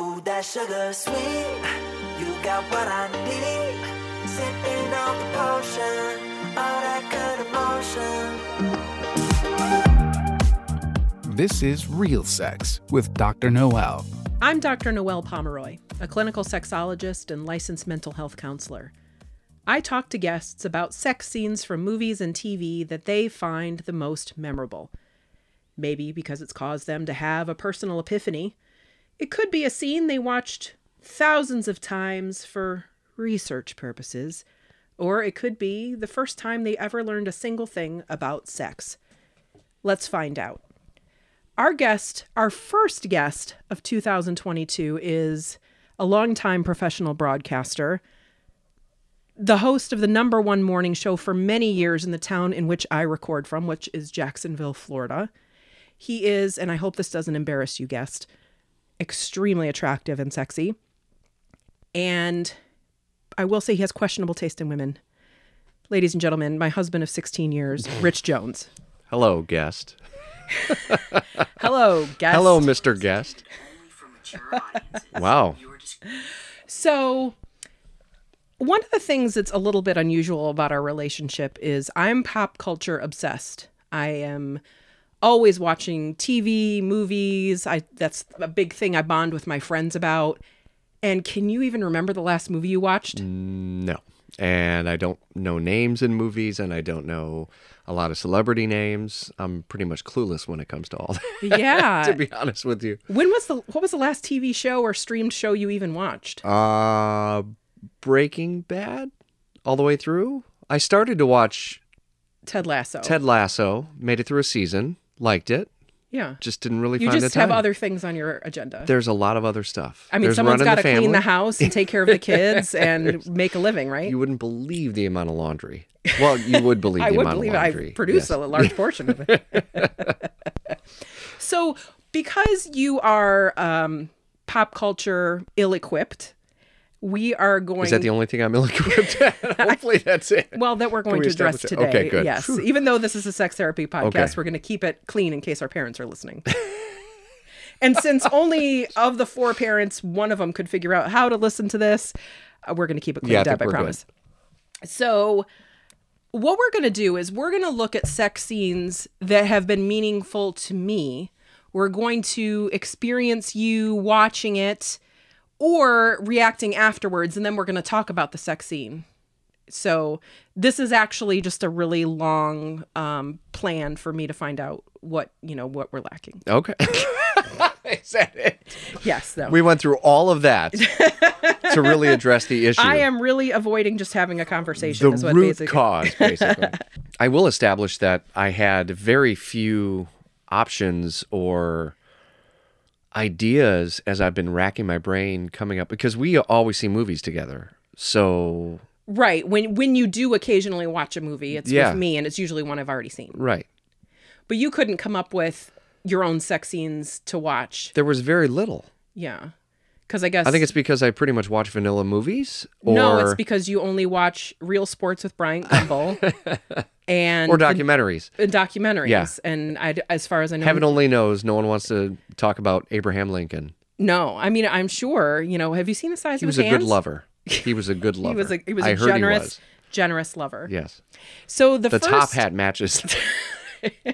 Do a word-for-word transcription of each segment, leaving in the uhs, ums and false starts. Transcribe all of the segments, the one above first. Ooh, that sugar sweet, you got what I need. Sipping on the potion, all that good emotion. This is Real Sex with Doctor Noelle. I'm Doctor Noelle Pomeroy, a clinical sexologist and licensed mental health counselor. I talk to guests about sex scenes from movies and T V that they find the most memorable. Maybe because it's caused them to have a personal epiphany. It could be a scene they watched thousands of times for research purposes, or it could be the first time they ever learned a single thing about sex. Let's find out. Our guest, our first guest of two thousand twenty-two, is a longtime professional broadcaster, the host of the number one morning show for many years in the town in which I record from, which is Jacksonville, Florida. He is, and I hope this doesn't embarrass you, guest, extremely attractive and sexy. And I will say he has questionable taste in women. Ladies and gentlemen, my husband of sixteen years, Rich Jones. Hello, guest. Hello, guest. Hello, Mister Guest. Wow. So one of the things that's a little bit unusual about our relationship is I'm pop culture obsessed. I am always watching T V, movies. I that's a big thing I bond with my friends about. And can you even remember the last movie you watched? No. And I don't know names in movies, and I don't know a lot of celebrity names. I'm pretty much clueless when it comes to all that. Yeah. To be honest with you. When was the what was the last T V show or streamed show you even watched? Uh, Breaking Bad, all the way through. I started to watch Ted Lasso. Ted Lasso, made it through a season. Liked it. Yeah. Just didn't really you find the time. You just have other things on your agenda. There's a lot of other stuff. I mean, There's someone's got to clean the house and take care of the kids and make a living, right? You wouldn't believe the amount of laundry. Well, you would believe the amount of laundry. I would believe I produce yes. a large portion of it. So because you are um, pop culture ill-equipped, we are going... Is that the only thing I'm ill-equipped at? Hopefully that's it. Well, that we're going we to address today. Okay, good. Yes. Whew. Even though this is a sex therapy podcast, okay. We're going to keep it clean in case our parents are listening. And since only of the four parents, one of them could figure out how to listen to this, uh, we're going to keep it cleaned yeah, I up, I promise. Good. So what we're going to do is we're going to look at sex scenes that have been meaningful to me. We're going to experience you watching it or reacting afterwards, and then we're going to talk about the sex scene. So this is actually just a really long um, plan for me to find out what, you know, what we're lacking. Okay. Is that it? Yes, though. We went through all of that to really address the issue. I am really avoiding just having a conversation. The is what root basically. cause, basically. I will establish that I had very few options or ideas as I've been racking my brain coming up, because we always see movies together. So right, when when you do occasionally watch a movie, it's yeah. with me, and it's usually one I've already seen. Right, but you couldn't come up with your own sex scenes to watch. There was very little. Yeah, because I guess I think it's because I pretty much watch vanilla movies. Or... No, it's because you only watch Real Sports with Brian Campbell. And or documentaries. The, the documentaries. Yeah. And I, as far as I know... Heaven only knows no one wants to talk about Abraham Lincoln. No. I mean, I'm sure, you know, have you seen the size he of his hands? He was a good lover. He was a good lover. he was a, he was a generous, was. generous lover. Yes. So the, the first... top hat matches... I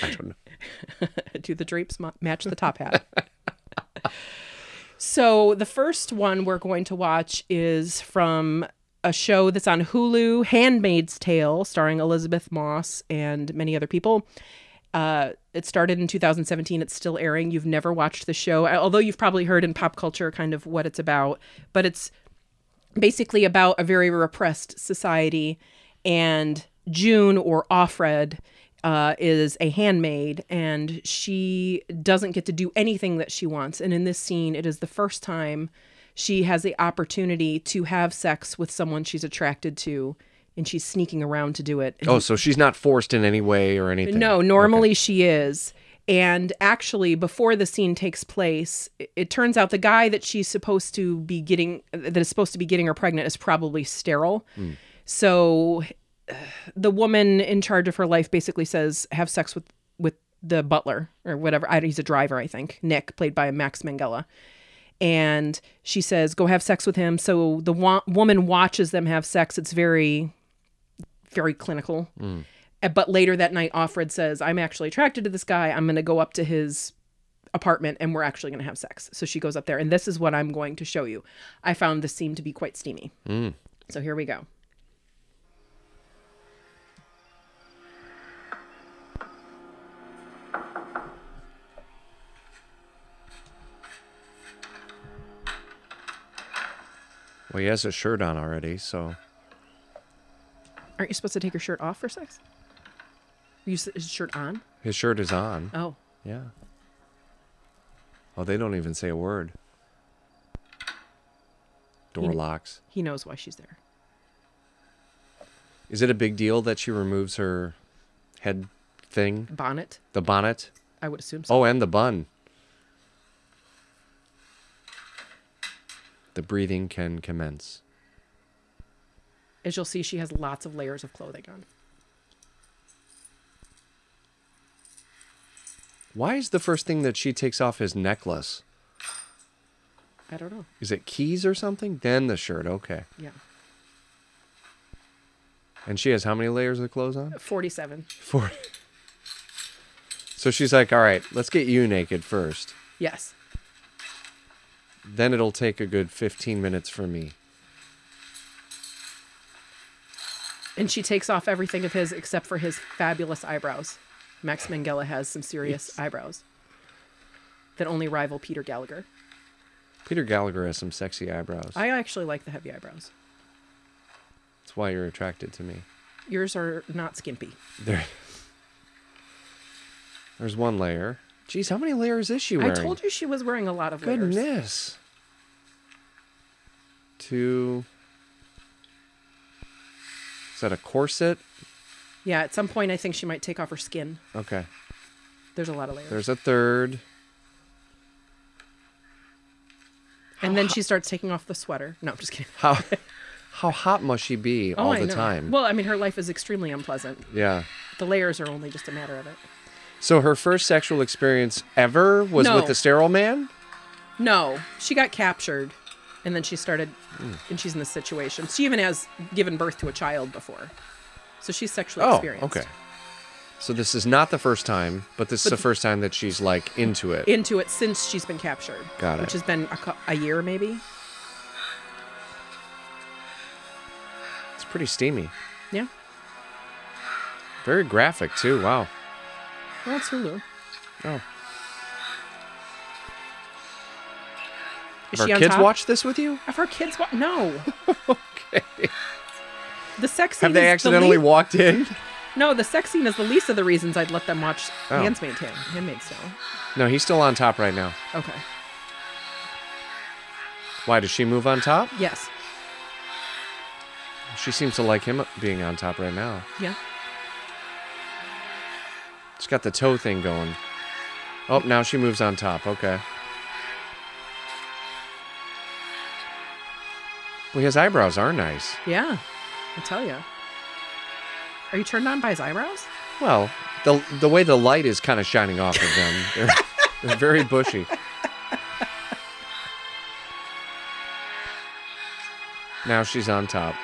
don't know. Do the drapes match the top hat? So the first one we're going to watch is from... a show that's on Hulu, Handmaid's Tale, starring Elizabeth Moss and many other people. Uh, it started in two thousand seventeen. It's still airing. You've never watched the show, although you've probably heard in pop culture kind of what it's about. But it's basically about a very repressed society. And June, or Offred, uh, is a handmaid. And she doesn't get to do anything that she wants. And in this scene, it is the first time she has the opportunity to have sex with someone she's attracted to, and she's sneaking around to do it. Oh, so she's not forced in any way or anything? No, normally okay. she is. And actually, before the scene takes place, it, it turns out the guy that she's supposed to be getting, that is supposed to be getting her pregnant, is probably sterile. Mm. So uh, the woman in charge of her life basically says, have sex with, with the butler or whatever. I, he's a driver, I think. Nick, played by Max Minghella. and she says, go have sex with him. So the wa- woman watches them have sex. It's very, very clinical. Mm. But later that night, Offred says, I'm actually attracted to this guy. I'm going to go up to his apartment and we're actually going to have sex. So she goes up there and this is what I'm going to show you. I found this scene to be quite steamy. Mm. So here we go. Well, he has a shirt on already, so... Aren't you supposed to take your shirt off for sex? Are you, is his shirt on? His shirt is on. Oh. Yeah. Oh, they don't even say a word. Door he, locks. He knows why she's there. Is it a big deal that she removes her head thing? Bonnet. The bonnet? I would assume so. Oh, and the bun. The breathing can commence. As you'll see, she has lots of layers of clothing on. Why is the first thing that she takes off his necklace? I don't know. Is it keys or something? Then the shirt. Okay. Yeah. And she has how many layers of clothes on? forty-seven. forty. So she's like, all right, let's get you naked first. Yes. Then it'll take a good fifteen minutes for me. And she takes off everything of his except for his fabulous eyebrows. Max Minghella has some serious yes. eyebrows that only rival Peter Gallagher. Peter Gallagher has some sexy eyebrows. I actually like the heavy eyebrows. That's why you're attracted to me. Yours are not skimpy. There, there's one layer. Jeez, how many layers is she wearing? I told you she was wearing a lot of Goodness. layers. Goodness. Two. Is that a corset? Yeah, at some point I think she might take off her skin. Okay. There's a lot of layers. There's a third. And how then hot? She starts taking off the sweater. No, I'm just kidding. How how hot must she be oh, all I the know. time? Well, I mean, her life is extremely unpleasant. Yeah. The layers are only just a matter of it. So her first sexual experience ever was no. with a sterile man? No. She got captured, and then she started, mm. and she's in this situation. She even has given birth to a child before. So she's sexually oh, experienced. Oh, okay. So this is not the first time, but this but is the first time that she's, like, into it. Into it since she's been captured. Got it. Which has been a, a year, maybe. It's pretty steamy. Yeah. Very graphic, too. Wow. Well, it's Hulu. Oh. Is Have she our kids top? watched this with you? Have our kids watched? No. Okay. The sex scene Have they accidentally the le- walked in? No, the sex scene is the least of the reasons I'd let them watch oh. Handmaid's Tale. Handmaid's Tale. No, he's still on top right now. Okay. Why, does she move on top? Yes. She seems to like him being on top right now. Yeah. It's got the toe thing going. Oh, now she moves on top. Okay. Well, his eyebrows are nice. Yeah, I tell you. Are you turned on by his eyebrows? Well, the the way the light is kind of shining off of them. They're, they're very bushy. Now she's on top.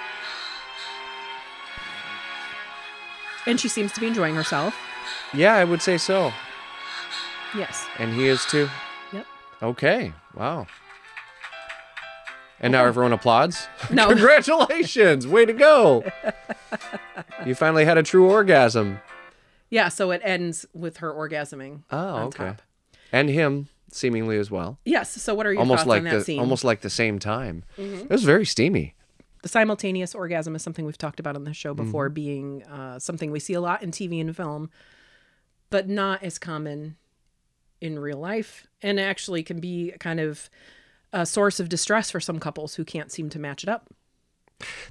And she seems to be enjoying herself. Yeah, I would say so. Yes. And he is too? Yep. Okay. Wow. And okay. Now everyone applauds? No. Congratulations. Way to go. You finally had a true orgasm. Yeah, so it ends with her orgasming. Oh, okay. Top. And him seemingly as well. Yes. So what are your almost thoughts like on that the, scene? Almost like the same time. Mm-hmm. It was very steamy. The simultaneous orgasm is something we've talked about on this show before, mm-hmm. being uh, something we see a lot in T V and film, but not as common in real life, and actually can be kind of a source of distress for some couples who can't seem to match it up.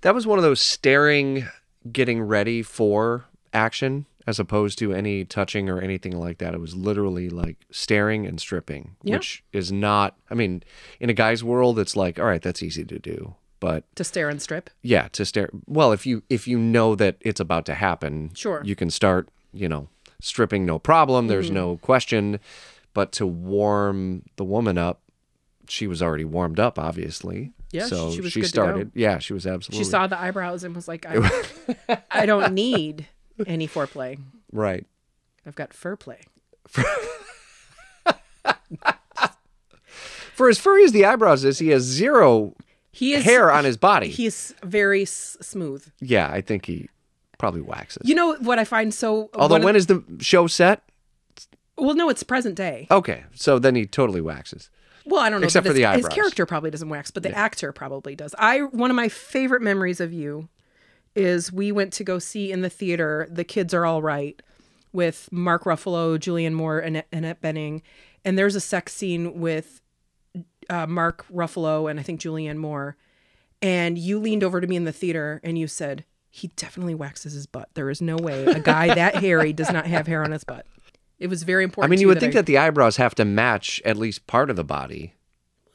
That was one of those staring, getting ready for action, as opposed to any touching or anything like that. It was literally like staring and stripping, yeah. which is not, I mean, in a guy's world, it's like, all right, that's easy to do. But to stare and strip? Yeah, to stare. Well, if you if you know that it's about to happen, sure. you can start, you know, stripping, no problem. There's mm-hmm. no question. But to warm the woman up she was already warmed up, obviously. Yeah, so she, she, was she good started. To go. Yeah, she was absolutely. She saw the eyebrows and was like, I, I don't need any foreplay. Right. I've got fur play. For as furry as the eyebrows is, he has zero he is, hair on his body. He is very s- smooth. Yeah, I think he probably waxes. You know what I find so... Although when the, is the show set? Well, no, it's present day. Okay, so then he totally waxes. Well, I don't know. Except for his, the eyebrows. His character probably doesn't wax, but the yeah. actor probably does. I One of my favorite memories of you is we went to go see in the theater The Kids Are All Right with Mark Ruffalo, Julianne Moore, and Annette Bening. And there's a sex scene with uh, Mark Ruffalo and I think Julianne Moore. And you leaned over to me in the theater and you said, he definitely waxes his butt. There is no way a guy that hairy does not have hair on his butt. It was very important. I mean, you would that think I... that the eyebrows have to match at least part of the body.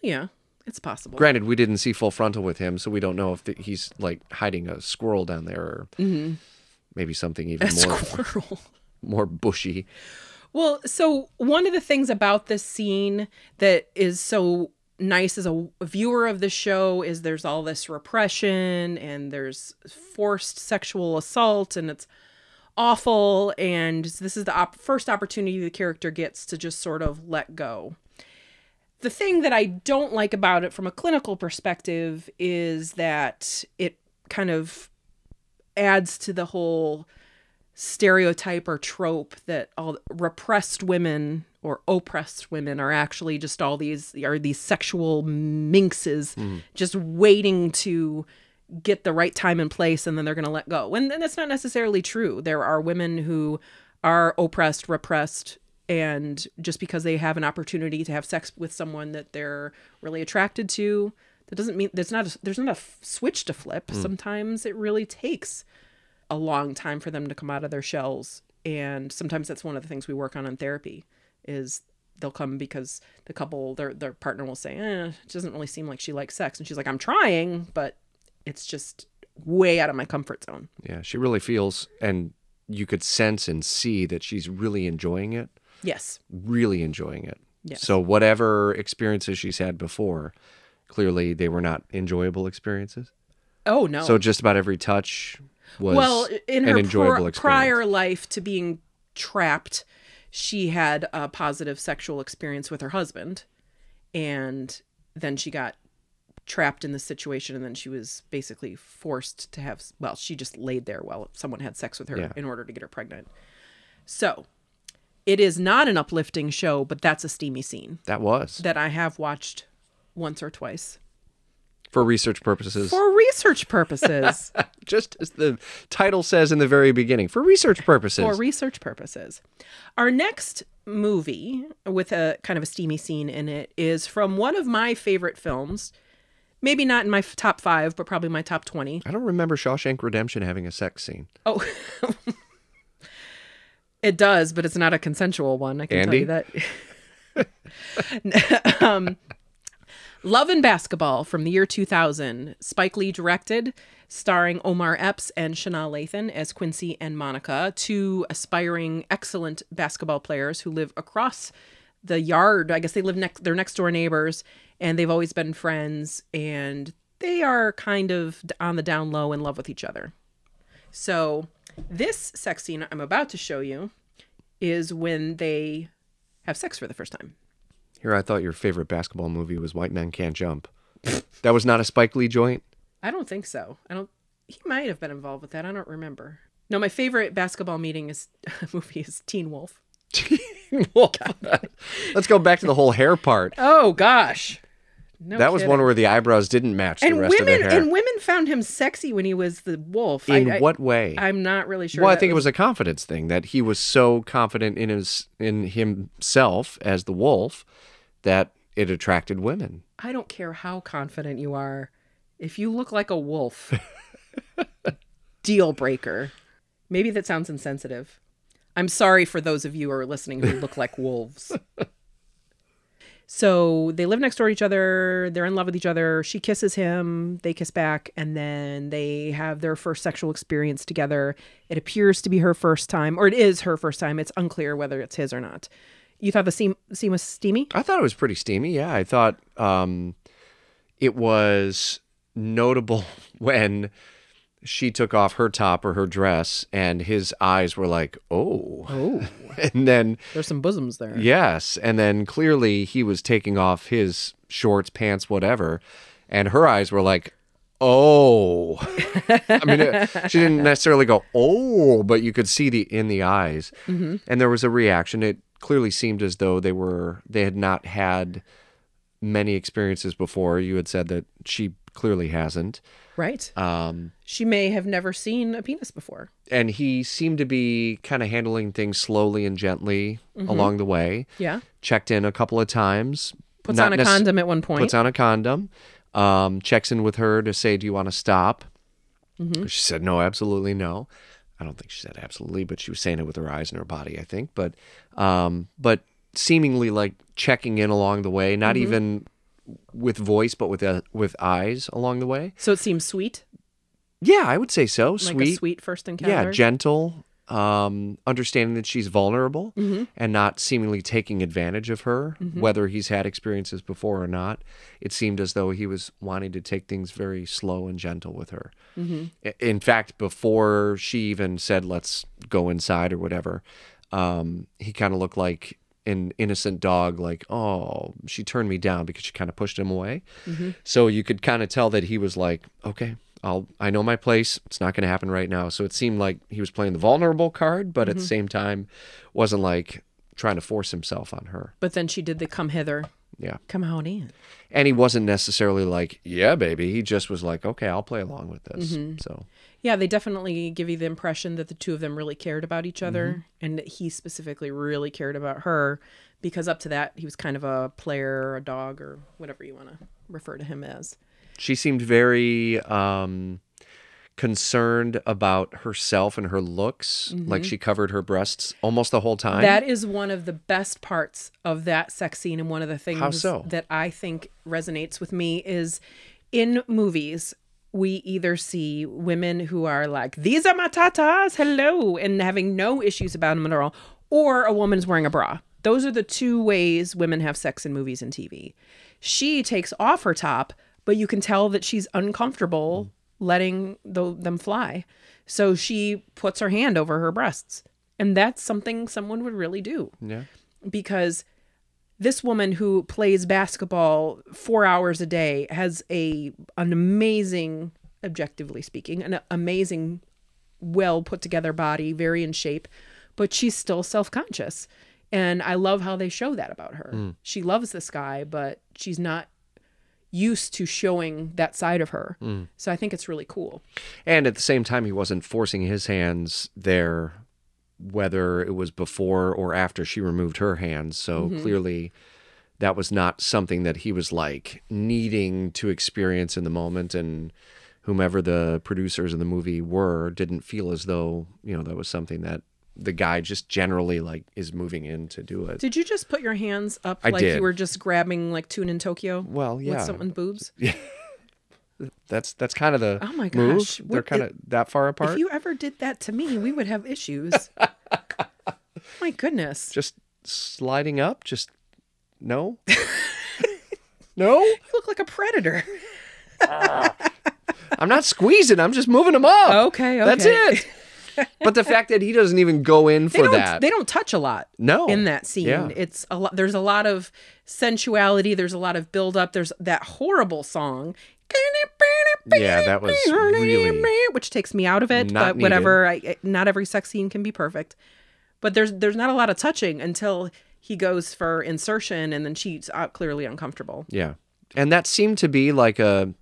Yeah, it's possible. Granted, we didn't see full frontal with him, so we don't know if the, he's like hiding a squirrel down there or mm-hmm. maybe something even a more squirrel. more bushy. Well, so one of the things about this scene that is so nice as a viewer of the show is there's all this repression and there's forced sexual assault and it's awful. And this is the op- first opportunity the character gets to just sort of let go. The thing that I don't like about it from a clinical perspective is that it kind of adds to the whole stereotype or trope that all repressed women or oppressed women are actually just all these are these sexual minxes mm. just waiting to get the right time and place and then they're going to let go. And, and that's not necessarily true. There are women who are oppressed, repressed, and just because they have an opportunity to have sex with someone that they're really attracted to, that doesn't mean there's not a, there's not a switch to flip. Mm. Sometimes it really takes a long time for them to come out of their shells. And sometimes that's one of the things we work on in therapy is they'll come because the couple, their their partner will say, eh, it doesn't really seem like she likes sex. And she's like, I'm trying, but it's just way out of my comfort zone. Yeah, she really feels, and you could sense and see that she's really enjoying it. Yes. Really enjoying it. Yes. So whatever experiences she's had before, clearly they were not enjoyable experiences. Oh, no. So just about every touch... was well, in her pr- prior life to being trapped, she had a positive sexual experience with her husband, and then she got trapped in the situation, and then she was basically forced to have, well, she just laid there while someone had sex with her yeah. in order to get her pregnant. So it is not an uplifting show, but that's a steamy scene. That was. That I have watched once or twice. For research purposes. For research purposes. Just as the title says in the very beginning. For research purposes. For research purposes. Our next movie with a kind of a steamy scene in it is from one of my favorite films. Maybe not in my f- top five, but probably my top twenty. I don't remember Shawshank Redemption having a sex scene. Oh. It does, but it's not a consensual one. I can Andy? Tell you that. um Love and Basketball from the year two thousand, Spike Lee directed, starring Omar Epps and Shana Lathan as Quincy and Monica, two aspiring excellent basketball players who live across the yard. I guess they live next, they're next door neighbors, and they've always been friends, and they are kind of on the down low in love with each other. So this sex scene I'm about to show you is when they have sex for the first time. Here, I thought your favorite basketball movie was White Men Can't Jump. That was not a Spike Lee joint? I don't think so. I don't. He might have been involved with that. I don't remember. No, my favorite basketball meeting is movie is Teen Wolf. Teen Wolf. God. Let's go back to the whole hair part. Oh, gosh. No that kidding. Was one where the eyebrows didn't match and the rest women, of the hair. And women found him sexy when he was the wolf. In I, what I, way? I'm not really sure. Well, I think was... it was a confidence thing, that he was so confident in his in himself as the wolf that it attracted women. I don't care how confident you are. If you look like a wolf, deal breaker. Maybe that sounds insensitive. I'm sorry for those of you who are listening who look like wolves. So they live next door to each other. They're in love with each other. She kisses him. They kiss back. And then they have their first sexual experience together. It appears to be her first time, or it is her first time. It's unclear whether it's his or not. You thought the scene, scene was steamy? I thought it was pretty steamy, yeah. I thought um, it was notable when she took off her top or her dress and his eyes were like, oh. Oh. And then... There's some bosoms there. Yes. And then clearly he was taking off his shorts, pants, whatever. And her eyes were like, oh. I mean, it, she didn't necessarily go, oh, but you could see the in the eyes. Mm-hmm. And there was a reaction. It clearly seemed as though they were they had not had many experiences before. You had said that she clearly hasn't. Right. Um, she may have never seen a penis before. And he seemed to be kind of handling things slowly and gently mm-hmm. along the way. Yeah. Checked in a couple of times. Puts on a nec- condom at one point. Puts on a condom. Um, checks in with her to say, do you want to stop? Mm-hmm. She said, no, absolutely no. I don't think she said absolutely, but she was saying it with her eyes and her body, I think. But um, but seemingly like checking in along the way, not mm-hmm. even with voice, but with uh, with eyes along the way. So it seems sweet? Yeah, I would say so. Like sweet. A sweet first encounter? Yeah, gentle, um, understanding that she's vulnerable mm-hmm. and not seemingly taking advantage of her, mm-hmm. whether he's had experiences before or not. It seemed as though he was wanting to take things very slow and gentle with her. Mm-hmm. In fact, before she even said, let's go inside or whatever, um, he kind of looked like an innocent dog, like, oh, she turned me down because she kind of pushed him away. Mm-hmm. So you could kind of tell that he was like, okay, I'll, I know my place. It's not going to happen right now. So it seemed like he was playing the vulnerable card, but mm-hmm. at the same time wasn't like trying to force himself on her. But then she did the come hither. Yeah. Come on in. And he wasn't necessarily like, yeah, baby. He just was like, okay, I'll play along with this. Mm-hmm. So yeah, they definitely give you the impression that the two of them really cared about each other mm-hmm. and that he specifically really cared about her because up to that, he was kind of a player, a dog, or whatever you want to refer to him as. She seemed very um, concerned about herself and her looks, mm-hmm. like she covered her breasts almost the whole time. That is one of the best parts of that sex scene, and one of the things How so? that I think resonates with me is in movies, we either see women who are like, these are my tatas, hello, and having no issues about them at all, or a woman's wearing a bra. Those are the two ways women have sex in movies and T V. She takes off her top, but you can tell that she's uncomfortable letting the, them fly. So she puts her hand over her breasts. And that's something someone would really do. Yeah. Because this woman who plays basketball four hours a day has a an amazing, objectively speaking, an amazing, well put together body, very in shape, but she's still self-conscious. And I love how they show that about her. Mm. She loves this guy, but she's not used to showing that side of her. Mm. So I think it's really cool. And at the same time, he wasn't forcing his hands there, whether it was before or after she removed her hands. So mm-hmm. clearly that was not something that he was like needing to experience in the moment. And whomever the producers in the movie were didn't feel as though, you know, that was something that the guy just generally like is moving in to do it. Did you just put your hands up I like did. You were just grabbing like Tune in Tokyo? Well, yeah. With someone's boobs? Yeah. That's that's kind of the oh my gosh. Move. They're kind of that far apart. If you ever did that to me, we would have issues. My goodness. Just sliding up? Just no? No? You look like a predator. uh. I'm not squeezing. I'm just moving them up. Okay, okay. That's it. But the fact that he doesn't even go in for they that. They don't touch a lot no. in that scene. Yeah. It's a lot. There's a lot of sensuality. There's a lot of buildup. There's that horrible song. Yeah, that was really... Which takes me out of it. Not but needed. Whatever. I, not every sex scene can be perfect. But there's there's not a lot of touching until he goes for insertion and then she's clearly uncomfortable. Yeah. And that seemed to be like a...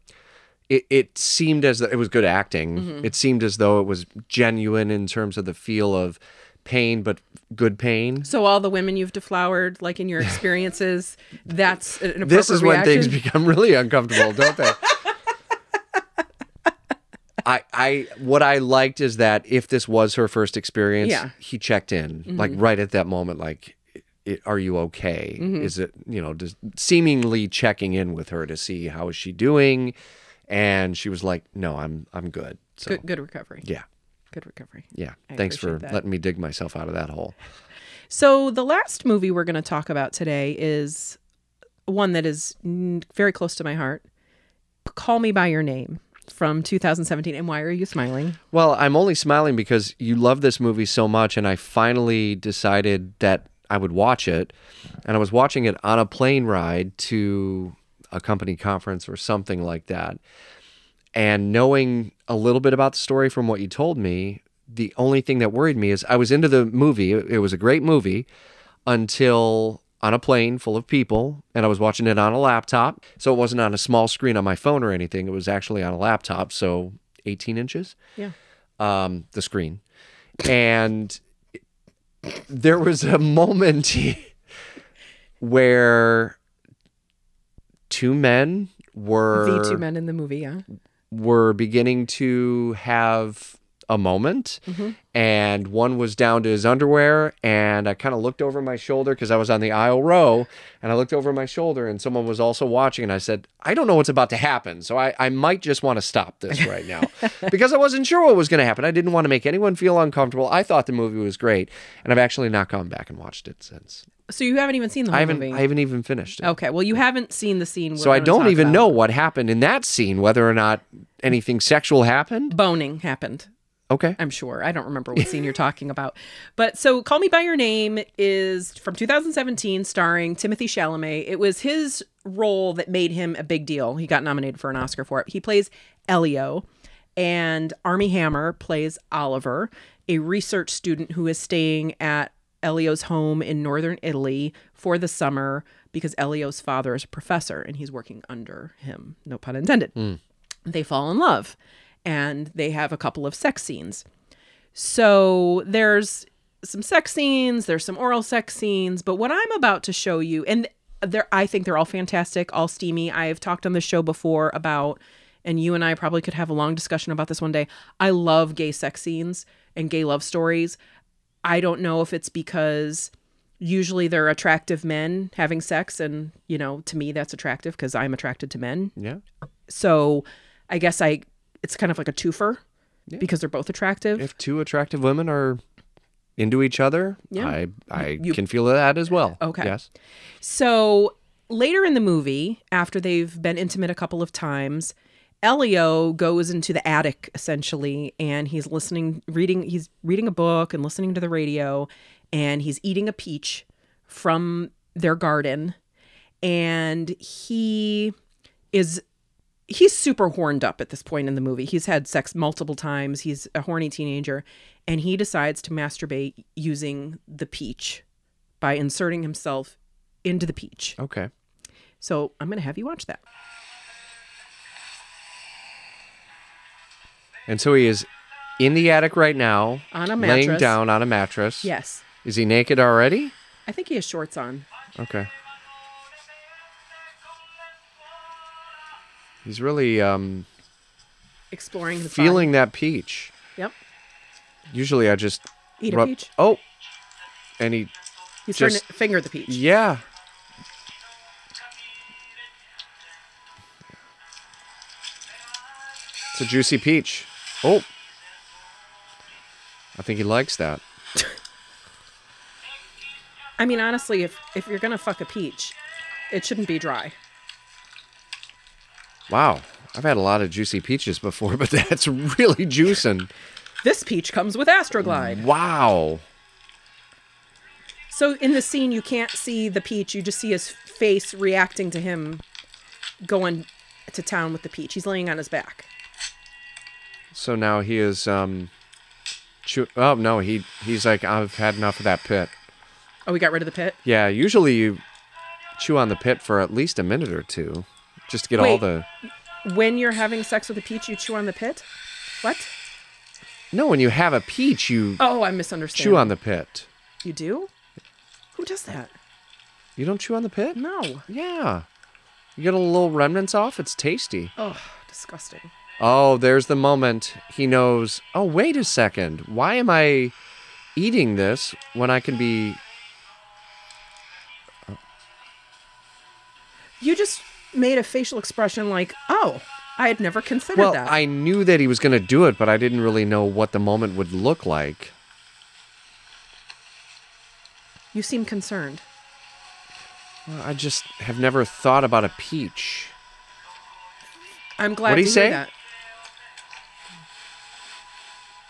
It it seemed as though it was good acting. Mm-hmm. It seemed as though it was genuine in terms of the feel of pain, but good pain. So all the women you've deflowered, like in your experiences, that's an appropriate This is reaction. When things become really uncomfortable, don't they? I, I what I liked is that if this was her first experience, yeah. he checked in, mm-hmm. like right at that moment, like, it, are you okay? Mm-hmm. Is it, you know, just seemingly checking in with her to see how is she doing? And she was like, "No, I'm I'm good." So, good, good recovery. Yeah, good recovery. Yeah, I thanks for that. Letting me dig myself out of that hole. So the last movie we're going to talk about today is one that is very close to my heart, Call Me By Your Name from two thousand seventeen. And why are you smiling? Well, I'm only smiling because you love this movie so much, and I finally decided that I would watch it, and I was watching it on a plane ride to a company conference or something like that. And knowing a little bit about the story from what you told me, the only thing that worried me is I was into the movie. It was a great movie until on a plane full of people, and I was watching it on a laptop. So it wasn't on a small screen on my phone or anything. It was actually on a laptop, so eighteen inches. Yeah. Um, the screen. And there was a moment where two men were... The two men in the movie, yeah. Were beginning to have a moment, mm-hmm. and one was down to his underwear, and I kind of looked over my shoulder because I was on the aisle row, and I looked over my shoulder, and someone was also watching, and I said, I don't know what's about to happen, so I, I might just want to stop this right now because I wasn't sure what was going to happen. I didn't want to make anyone feel uncomfortable. I thought the movie was great, and I've actually not gone back and watched it since. So you haven't even seen the whole I haven't, movie? I haven't even finished it. Okay, well, you haven't seen the scene. So I don't even about. know what happened in that scene, whether or not anything sexual happened. Boning happened. Okay. I'm sure. I don't remember what scene you're talking about. But so Call Me By Your Name is from two thousand seventeen, starring Timothée Chalamet. It was his role that made him a big deal. He got nominated for an Oscar for it. He plays Elio, and Armie Hammer plays Oliver, a research student who is staying at Elio's home in northern Italy for the summer because Elio's father is a professor and he's working under him. No pun intended. Mm. They fall in love. And they have a couple of sex scenes. So there's some sex scenes, there's some oral sex scenes, but what I'm about to show you, and they're, I think they're all fantastic, all steamy. I've talked on the show before about, and you and I probably could have a long discussion about this one day, I love gay sex scenes and gay love stories. I don't know if it's because usually they're attractive men having sex, and, you know, to me that's attractive because I'm attracted to men. Yeah. So I guess I... It's kind of like a twofer yeah. because they're both attractive. If two attractive women are into each other, yeah. I, I you, can feel that as well. Okay. Yes. So later in the movie, after they've been intimate a couple of times, Elio goes into the attic essentially, and he's listening, reading, he's reading a book and listening to the radio, and he's eating a peach from their garden, and he is... He's super horned up at this point in the movie. He's had sex multiple times. He's a horny teenager. And he decides to masturbate using the peach by inserting himself into the peach. Okay. So I'm going to have you watch that. And so he is in the attic right now. On a mattress. Laying down on a mattress. Yes. Is he naked already? I think he has shorts on. Okay. He's really um, exploring his feeling body. That peach. Yep. Usually I just eat a rub- peach. Oh, and he he's just... trying to finger the peach. Yeah. It's a juicy peach. Oh, I think he likes that. I mean, honestly, if if you're gonna fuck a peach, it shouldn't be dry. Wow, I've had a lot of juicy peaches before, but that's really juicing. This peach comes with Astroglide. Wow. So in the scene, you can't see the peach. You just see his face reacting to him going to town with the peach. He's laying on his back. So now he is... Um, chew- oh, no, he he's like, I've had enough of that pit. Oh, we got rid of the pit? Yeah, usually you chew on the pit for at least a minute or two. Just to get Wait, all the... When you're having sex with a peach, you chew on the pit? What? No, when you have a peach, you... Oh, I misunderstand. Chew on the pit. You do? Who does that? You don't chew on the pit? No. Yeah. You get a little remnants off. It's tasty. Oh, disgusting. Oh, there's the moment he knows, oh, wait a second. Why am I eating this when I can be... Oh. You just... made a facial expression like, oh, I had never considered well, that. Well, I knew that he was going to do it, but I didn't really know what the moment would look like. You seem concerned. Well, I just have never thought about a peach. I'm glad to hear say? that.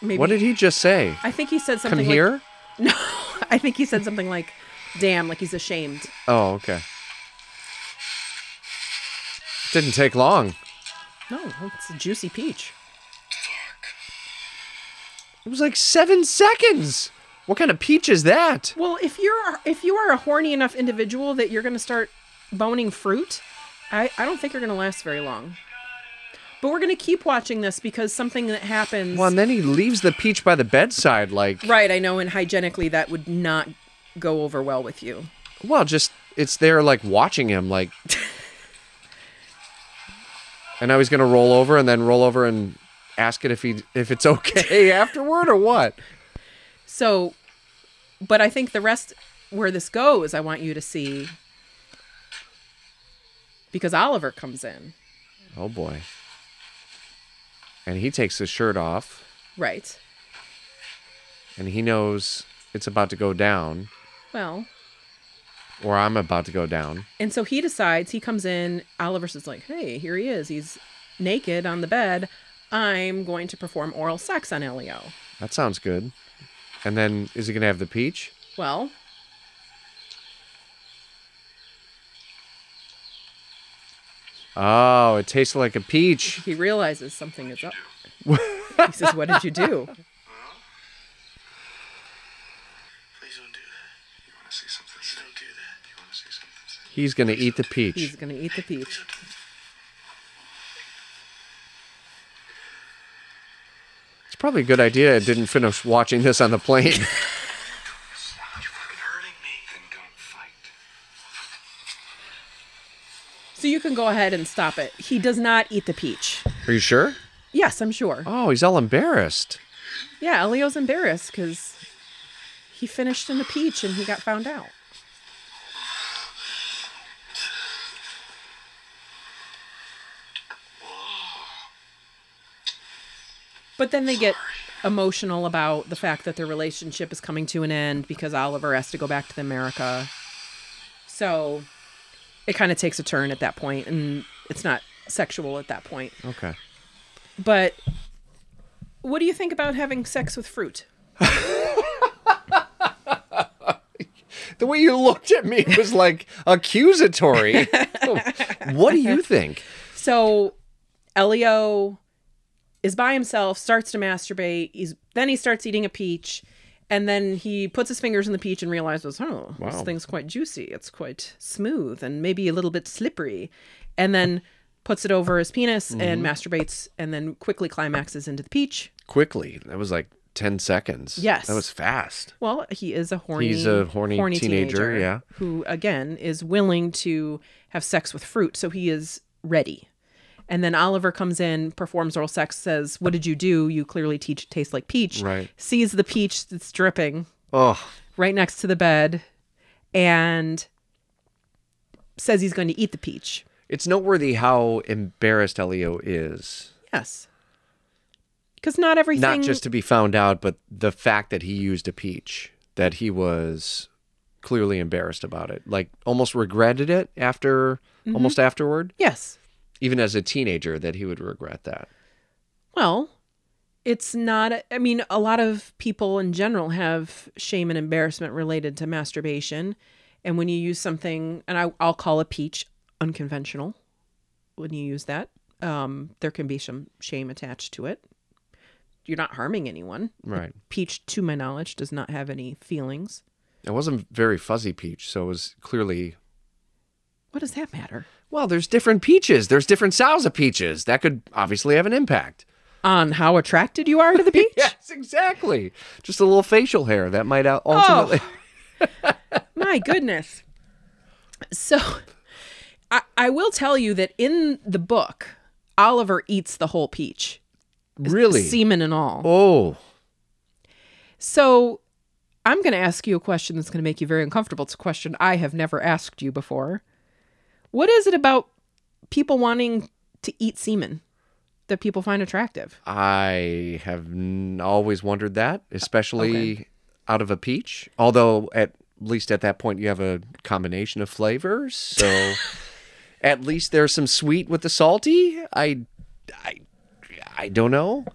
Maybe. What did he just say? I think he said something Come like... here? No, I think he said something like, damn, like he's ashamed. Oh, okay. Didn't take long. No, it's a juicy peach. It was like seven seconds. What kind of peach is that? Well, if you're if you are a horny enough individual that you're going to start boning fruit, I, I don't think you're going to last very long. But we're going to keep watching this because something that happens... Well, and then he leaves the peach by the bedside, like... Right, I know, and hygienically that would not go over well with you. Well, just, it's there, like, watching him, like... And now he's going to roll over and then roll over and ask it if he if it's okay afterward or what? So, but I think the rest, where this goes, I want you to see... Because Oliver comes in. Oh, boy. And he takes his shirt off. Right. And he knows it's about to go down. Well. Or I'm about to go down. And so he decides, he comes in, Oliver's just like, hey, here he is. He's naked on the bed. I'm going to perform oral sex on Elio. That sounds good. And then is he going to have the peach? Well. Oh, it tasted like a peach. He realizes something is up. He says, what did you do? Well, please don't do that. You want to see something? Please don't do that. You want to see something? He's going to eat the peach. He's going to eat the peach. It's probably a good idea I didn't finish watching this on the plane. You're fucking hurting me. Then don't fight. So you can go ahead and stop it. He does not eat the peach. Are you sure? Yes, I'm sure. Oh, he's all embarrassed. Yeah, Elio's embarrassed because he finished in the peach and he got found out. But then they get emotional about the fact that their relationship is coming to an end because Oliver has to go back to America. So... It kind of takes a turn at that point, and it's not sexual at that point. Okay. But what do you think about having sex with fruit? The way you looked at me was like accusatory. What do you think? So Elio is by himself, starts to masturbate. He's, then he starts eating a peach. And then he puts his fingers in the peach and realizes, oh, wow. This thing's quite juicy. It's quite smooth and maybe a little bit slippery. And then puts it over his penis mm-hmm. and masturbates and then quickly climaxes into the peach. Quickly. That was like ten seconds. Yes. That was fast. Well, he is a horny, He's a horny, horny teenager, teenager yeah. who, again, is willing to have sex with fruit. So he is ready. And then Oliver comes in, performs oral sex, says, what did you do? You clearly teach, taste like peach. Right. Sees the peach that's dripping oh. right next to the bed and says he's going to eat the peach. It's noteworthy how embarrassed Elio is. Yes. Because not everything... Not just to be found out, but the fact that he used a peach, that he was clearly embarrassed about it. Like, almost regretted it after, mm-hmm. almost afterward. Yes. Even as a teenager, that he would regret that. Well, it's not... I mean, a lot of people in general have shame and embarrassment related to masturbation. And when you use something... And I, I'll call a peach unconventional. When you use that, um, there can be some shame attached to it. You're not harming anyone. Right. The peach, to my knowledge, does not have any feelings. It wasn't very fuzzy peach, so it was clearly... What does that matter? Well, there's different peaches. There's different styles of peaches. That could obviously have an impact. On how attracted you are to the peach? Yes, exactly. Just a little facial hair. That might ultimately... Oh, my goodness. So, I, I will tell you that in the book, Oliver eats the whole peach. Really? Semen and all. Oh. So, I'm going to ask you a question that's going to make you very uncomfortable. It's a question I have never asked you before. What is it about people wanting to eat semen that people find attractive? I have n- always wondered that, especially okay. out of a peach. Although at at least at that point, you have a combination of flavors. So at least there's some sweet with the salty. I, I, I don't know.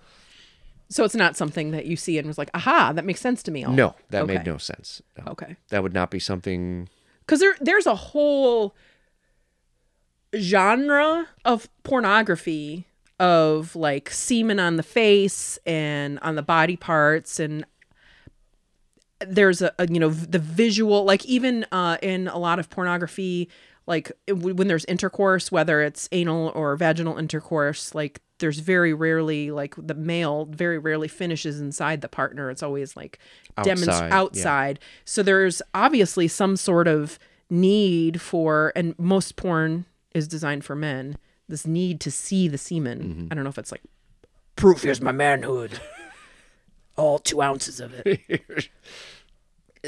So it's not something that you see and was like, aha, that makes sense to me. All. No, that okay. made no sense. No. Okay. That would not be something. Because there, there's a whole genre of pornography of like semen on the face and on the body parts. And there's a, a you know, the visual, like even uh, in a lot of pornography, like when there's intercourse, whether it's anal or vaginal intercourse, like there's very rarely, like the male very rarely finishes inside the partner. It's always like outside. Demonst- outside. Yeah. So there's obviously some sort of need for, and most porn is designed for men, this need to see the semen. Mm-hmm. I don't know if it's like, proof, here's my manhood. All two ounces of it.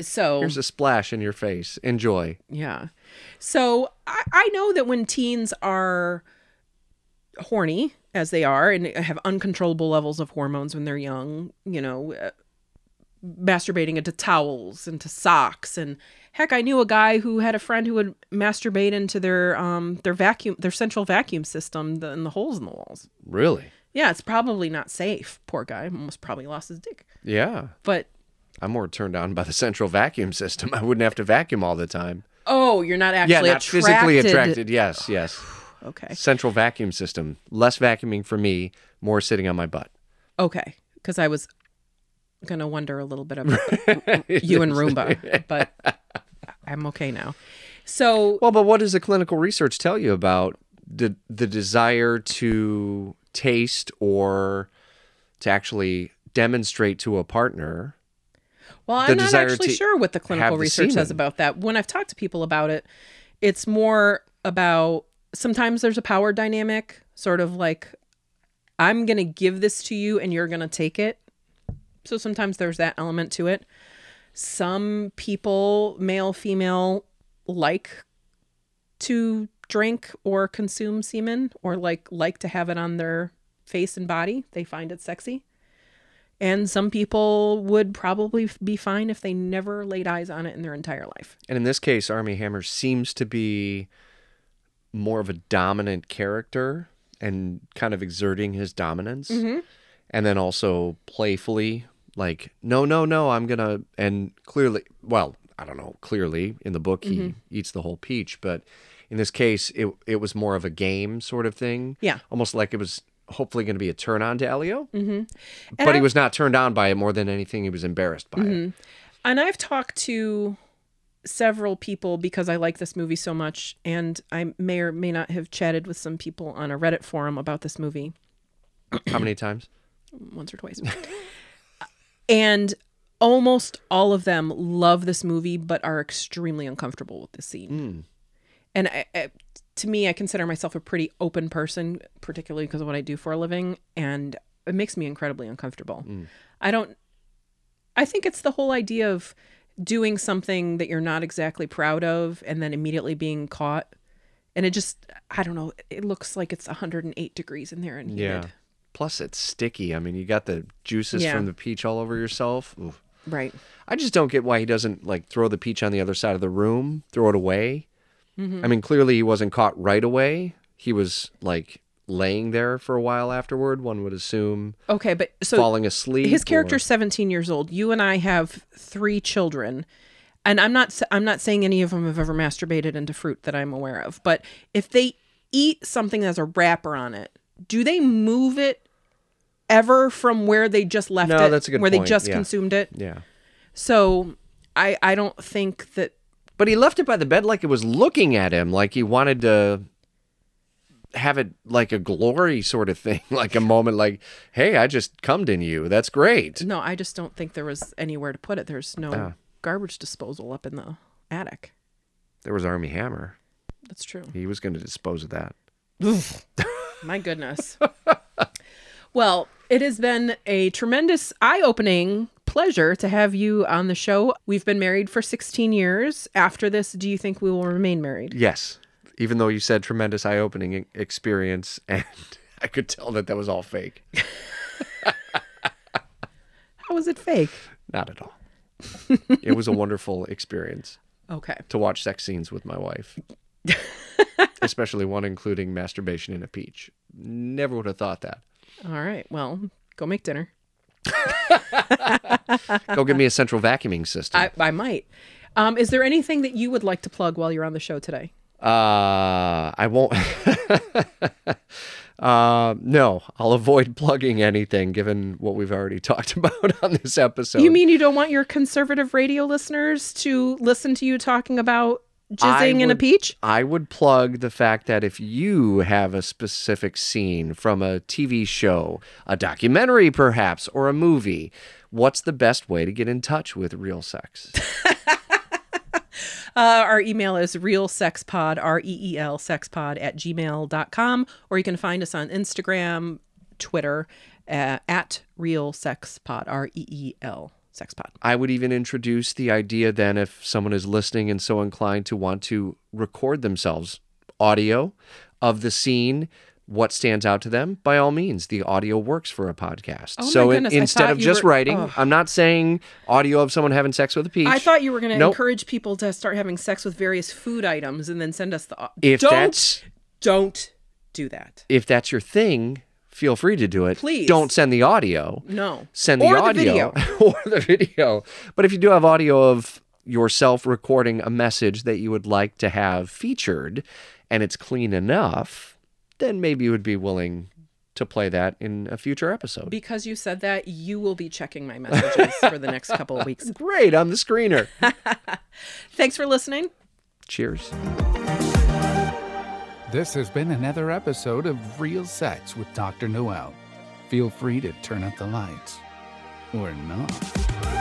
So here's a splash in your face. Enjoy. Yeah. So I, I know that when teens are horny, as they are, and have uncontrollable levels of hormones when they're young, you know, uh, masturbating into towels, into socks, and heck, I knew a guy who had a friend who would masturbate into their um their vacuum, their central vacuum system, the, and the holes in the walls. Really? Yeah, it's probably not safe. Poor guy, almost probably lost his dick. Yeah, but I'm more turned on by the central vacuum system. I wouldn't have to vacuum all the time. Oh, you're not actually yeah, not attracted. physically attracted. Yes, yes. Okay. Central vacuum system. Less vacuuming for me, more sitting on my butt. Okay. Because I was going to wonder a little bit about you and Roomba, but I'm okay now. So, well, but what does the clinical research tell you about the the desire to taste or to actually demonstrate to a partner? Well, I'm not actually sure what the clinical research says about that. When I've talked to people about it, it's more about... Sometimes there's a power dynamic, sort of like, I'm going to give this to you and you're going to take it. So sometimes there's that element to it. Some people, male, female, like to drink or consume semen or like like to have it on their face and body. They find it sexy. And some people would probably be fine if they never laid eyes on it in their entire life. And in this case, Armie Hammer seems to be... more of a dominant character and kind of exerting his dominance, mm-hmm. and then also playfully like, no, no, no, I'm gonna, and clearly, well, I don't know, clearly in the book mm-hmm. he eats the whole peach, but in this case it it was more of a game sort of thing, yeah, almost like it was hopefully going to be a turn on to Elio, mm-hmm. but I've... he was not turned on by it more than anything; he was embarrassed by mm-hmm. it. And I've talked to several people because I like this movie so much, and I may or may not have chatted with some people on a Reddit forum about this movie. How many times? Once or twice. And almost all of them love this movie but are extremely uncomfortable with this scene. Mm. And I, I, to me, I consider myself a pretty open person, particularly because of what I do for a living, and it makes me incredibly uncomfortable. Mm. I don't... I think it's the whole idea of doing something that you're not exactly proud of and then immediately being caught, and it just, I don't know, it looks like it's one hundred eight degrees in there and yeah humid. Plus it's sticky. I mean, you got the juices yeah. from the peach all over yourself. Oof. Right. I just don't get why he doesn't like throw the peach on the other side of the room, throw it away. Mm-hmm. I mean, clearly he wasn't caught right away. He was like laying there for a while afterward, one would assume. Okay, but so falling asleep. His character's or... seventeen years old. You and I have three children, and I'm not I'm not saying any of them have ever masturbated into fruit that I'm aware of, but if they eat something that has a wrapper on it, do they move it ever from where they just left no, it? No, that's a good where point. Where they just yeah. consumed it? Yeah. So I I don't think that... But he left it by the bed like it was looking at him, like he wanted to... have it like a glory sort of thing, like a moment like, hey, I just cummed in you. That's great. No, I just don't think there was anywhere to put it. There's no ah. garbage disposal up in the attic. There was Armie Hammer. That's true. He was going to dispose of that. My goodness. Well, it has been a tremendous eye-opening pleasure to have you on the show. We've been married for sixteen years. After this, do you think we will remain married? Yes. Even though you said tremendous eye-opening experience, and I could tell that that was all fake. How was it fake? Not at all. It was a wonderful experience. Okay. To watch sex scenes with my wife. Especially one including masturbation in a peach. Never would have thought that. All right. Well, go make dinner. Go get me a central vacuuming system. I, I might. Um, is there anything that you would like to plug while you're on the show today? Uh, I won't. uh, no, I'll avoid plugging anything given what we've already talked about on this episode. You mean you don't want your conservative radio listeners to listen to you talking about jizzing in a peach? I would plug the fact that if you have a specific scene from a T V show, a documentary perhaps, or a movie, what's the best way to get in touch with Real Sex? uh, our email is reelsexpod, R E E L, sexpod at gmail dot com, or you can find us on Instagram, Twitter, uh, at reelsexpod, R E E L. Sexpod. I would even introduce the idea then if someone is listening and so inclined to want to record themselves audio of the scene, what stands out to them, by all means, the audio works for a podcast. Oh so in, instead of just were, writing, oh. I'm not saying audio of someone having sex with a peach. I thought you were going to nope. encourage people to start having sex with various food items and then send us the audio. If don't, that's, don't do that. If that's your thing, feel free to do it. Please. Don't send the audio. No. Send the or audio. The video. Or the video. But if you do have audio of yourself recording a message that you would like to have featured and it's clean enough, then maybe you would be willing to play that in a future episode. Because you said that, you will be checking my messages for the next couple of weeks. Great. I'm the screener. Thanks for listening. Cheers. This has been another episode of Real Sex with Doctor Noelle. Feel free to turn up the lights. Or not.